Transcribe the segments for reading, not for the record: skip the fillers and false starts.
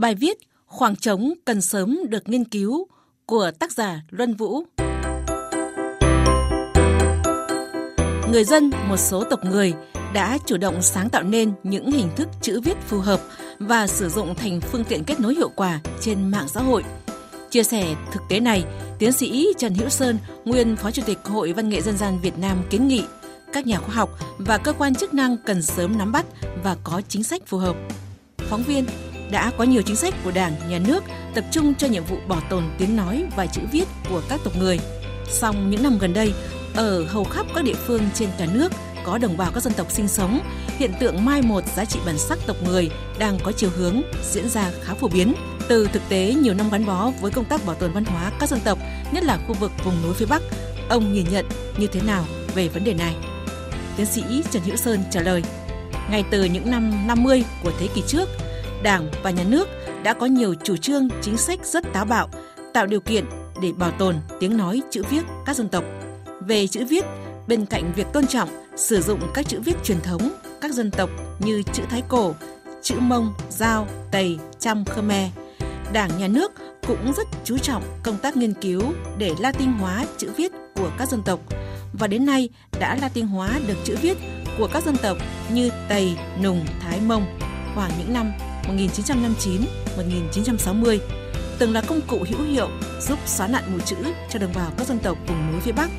Bài viết Khoảng trống cần sớm được nghiên cứu của tác giả Luân Vũ. Người dân một số tộc người đã chủ động sáng tạo nên những hình thức chữ viết phù hợp và sử dụng thành phương tiện kết nối hiệu quả trên mạng xã hội. Chia sẻ thực tế này, tiến sĩ Trần Hữu Sơn, nguyên Phó Chủ tịch Hội Văn nghệ dân gian Việt Nam kiến nghị các nhà khoa học và cơ quan chức năng cần sớm nắm bắt và có chính sách phù hợp. Phóng viên đã có nhiều chính sách của Đảng, Nhà nước tập trung cho nhiệm vụ bảo tồn tiếng nói và chữ viết của các tộc người. Song những năm gần đây, ở hầu khắp các địa phương trên cả nước có đồng bào các dân tộc sinh sống, hiện tượng mai một giá trị bản sắc tộc người đang có chiều hướng diễn ra khá phổ biến. Từ thực tế nhiều năm gắn bó với công tác bảo tồn văn hóa các dân tộc, nhất là khu vực vùng núi phía Bắc, ông nhìn nhận như thế nào về vấn đề này? Tiến sĩ Trần Hữu Sơn trả lời, ngay từ những năm 50 của thế kỷ trước, Đảng và Nhà nước đã có nhiều chủ trương, chính sách rất táo bạo, tạo điều kiện để bảo tồn tiếng nói chữ viết các dân tộc. Về chữ viết, bên cạnh việc tôn trọng, sử dụng các chữ viết truyền thống các dân tộc như chữ Thái cổ, chữ Mông, Dao, Tày, Chăm, Khmer, Đảng, Nhà nước cũng rất chú trọng công tác nghiên cứu để Latin hóa chữ viết của các dân tộc. Và đến nay đã Latin hóa được chữ viết của các dân tộc như Tày, Nùng, Thái, Mông khoảng những năm 1959-1960, từng là công cụ hữu hiệu giúp xóa nạn mù chữ cho đồng bào các dân tộc vùng núi phía Bắc.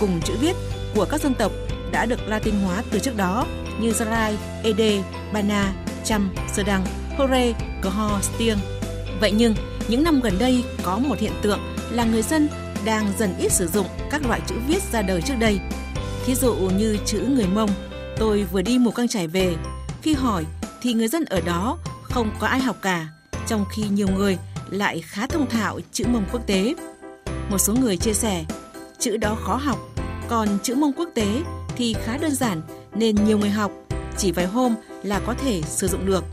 Cùng chữ viết của các dân tộc đã được Latin hóa từ trước đó như Zarai, Ede, Bana, Cham, Sơ Đăng, Hore, Cờ, Stiêng. Vậy nhưng, những năm gần đây có một hiện tượng là người dân đang dần ít sử dụng các loại chữ viết ra đời trước đây. Thí dụ như chữ người Mông, tôi vừa đi Mù Căng Chải về, khi hỏi thì người dân ở đó không có ai học cả, trong khi nhiều người lại khá thông thạo chữ Mông quốc tế. Một số người chia sẻ, chữ đó khó học, còn chữ Mông quốc tế thì khá đơn giản nên nhiều người học, chỉ vài hôm là có thể sử dụng được.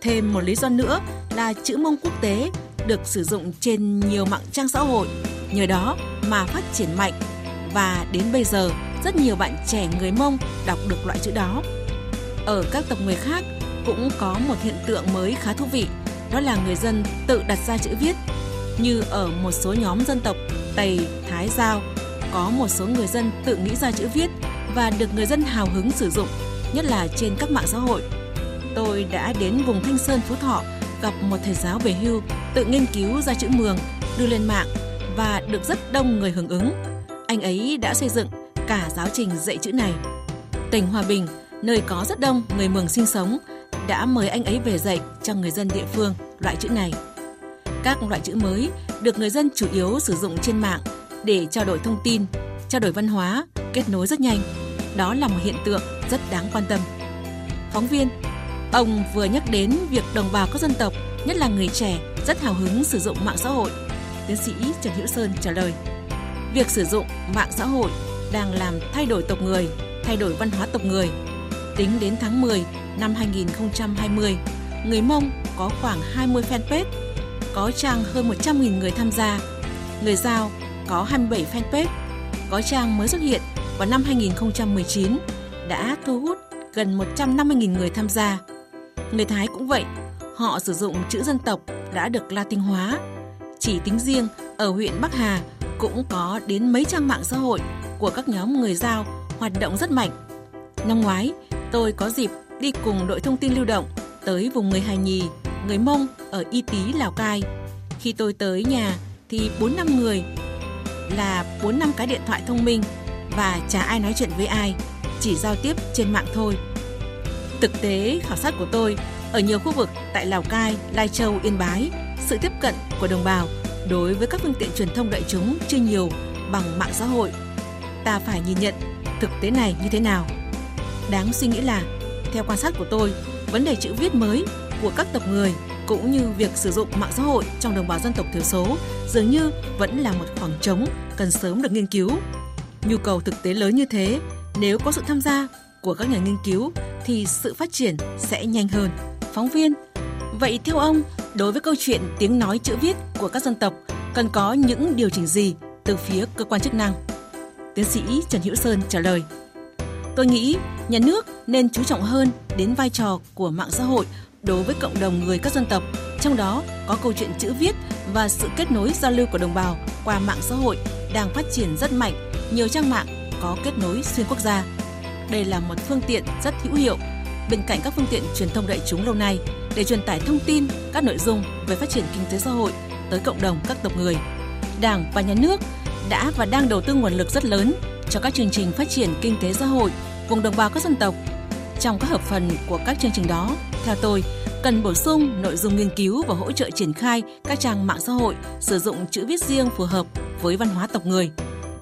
Thêm một lý do nữa là chữ Mông quốc tế được sử dụng trên nhiều mạng trang xã hội, nhờ đó mà phát triển mạnh và đến bây giờ rất nhiều bạn trẻ người Mông đọc được loại chữ đó. Ở các tộc người khác cũng có một hiện tượng mới khá thú vị, đó là người dân tự đặt ra chữ viết. Như ở một số nhóm dân tộc Tày, Thái, Dao, có một số người dân tự nghĩ ra chữ viết và được người dân hào hứng sử dụng, nhất là trên các mạng xã hội. Tôi đã đến vùng Thanh Sơn, Phú Thọ, gặp một thầy giáo về hưu tự nghiên cứu ra chữ Mường, đưa lên mạng và được rất đông người hưởng ứng. Anh ấy đã xây dựng cả giáo trình dạy chữ này. Tỉnh Hòa Bình, nơi có rất đông người Mường sinh sống, đã mời anh ấy về dạy cho người dân địa phương loại chữ này. Các loại chữ mới được người dân chủ yếu sử dụng trên mạng để trao đổi thông tin, trao đổi văn hóa, kết nối rất nhanh. Đó là một hiện tượng rất đáng quan tâm. Phóng viên, ông vừa nhắc đến việc đồng bào các dân tộc, nhất là người trẻ, rất hào hứng sử dụng mạng xã hội. Tiến sĩ Trần Hữu Sơn trả lời, việc sử dụng mạng xã hội đang làm thay đổi tộc người, thay đổi văn hóa tộc người. Tính đến tháng 10 năm 2020, người Mông có khoảng 20 fanpage, có trang hơn 100.000 người tham gia. Người Dao có 27 fanpage, có trang mới xuất hiện vào năm 2019, đã thu hút gần 150.000 người tham gia. Người Thái cũng vậy, họ sử dụng chữ dân tộc đã được Latin hóa. Chỉ tính riêng ở huyện Bắc Hà cũng có đến mấy trang mạng xã hội của các nhóm người Dao hoạt động rất mạnh. Năm ngoái, tôi có dịp đi cùng đội thông tin lưu động tới vùng người Hà Nhì, người Mông ở Y Tý, Lào Cai. Khi tôi tới nhà thì 4-5 người, là 4-5 cái điện thoại thông minh và chả ai nói chuyện với ai, chỉ giao tiếp trên mạng thôi. Thực tế khảo sát của tôi, ở nhiều khu vực tại Lào Cai, Lai Châu, Yên Bái, sự tiếp cận của đồng bào đối với các phương tiện truyền thông đại chúng chưa nhiều bằng mạng xã hội. Ta phải nhìn nhận thực tế này như thế nào? Đáng suy nghĩ là, theo quan sát của tôi, vấn đề chữ viết mới của các tộc người cũng như việc sử dụng mạng xã hội trong đồng bào dân tộc thiểu số dường như vẫn là một khoảng trống cần sớm được nghiên cứu. Nhu cầu thực tế lớn như thế, nếu có sự tham gia của các nhà nghiên cứu thì sự phát triển sẽ nhanh hơn. Phóng viên, vậy theo ông, đối với câu chuyện tiếng nói chữ viết của các dân tộc cần có những điều chỉnh gì từ phía cơ quan chức năng? Tiến sĩ Trần Hữu Sơn trả lời, tôi nghĩ nhà nước nên chú trọng hơn đến vai trò của mạng xã hội đối với cộng đồng người các dân tộc Trong đó có câu chuyện chữ viết và sự kết nối giao lưu của đồng bào qua mạng xã hội đang phát triển rất mạnh, nhiều trang mạng có kết nối xuyên quốc gia. Đây là một phương tiện rất hữu hiệu bên cạnh các phương tiện truyền thông đại chúng lâu nay để truyền tải thông tin, các nội dung về phát triển kinh tế xã hội tới cộng đồng các tộc người. Đảng và nhà nước đã và đang đầu tư nguồn lực rất lớn cho các chương trình phát triển kinh tế xã hội vùng đồng bào các dân tộc. Trong các hợp phần của các chương trình đó, theo tôi, cần bổ sung nội dung nghiên cứu và hỗ trợ triển khai các trang mạng xã hội sử dụng chữ viết riêng phù hợp với văn hóa tộc người.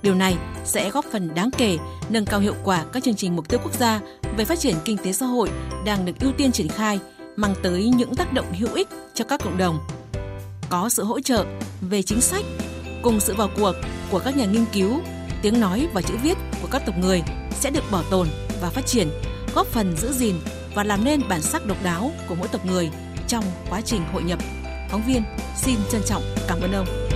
Điều này sẽ góp phần đáng kể nâng cao hiệu quả các chương trình mục tiêu quốc gia về phát triển kinh tế xã hội đang được ưu tiên triển khai, mang tới những tác động hữu ích cho các cộng đồng. Có sự hỗ trợ về chính sách cùng sự vào cuộc của các nhà nghiên cứu, tiếng nói và chữ viết của các tộc người sẽ được bảo tồn và phát triển, góp phần giữ gìn và làm nên bản sắc độc đáo của mỗi tộc người trong quá trình hội nhập. Phóng viên xin trân trọng cảm ơn ông.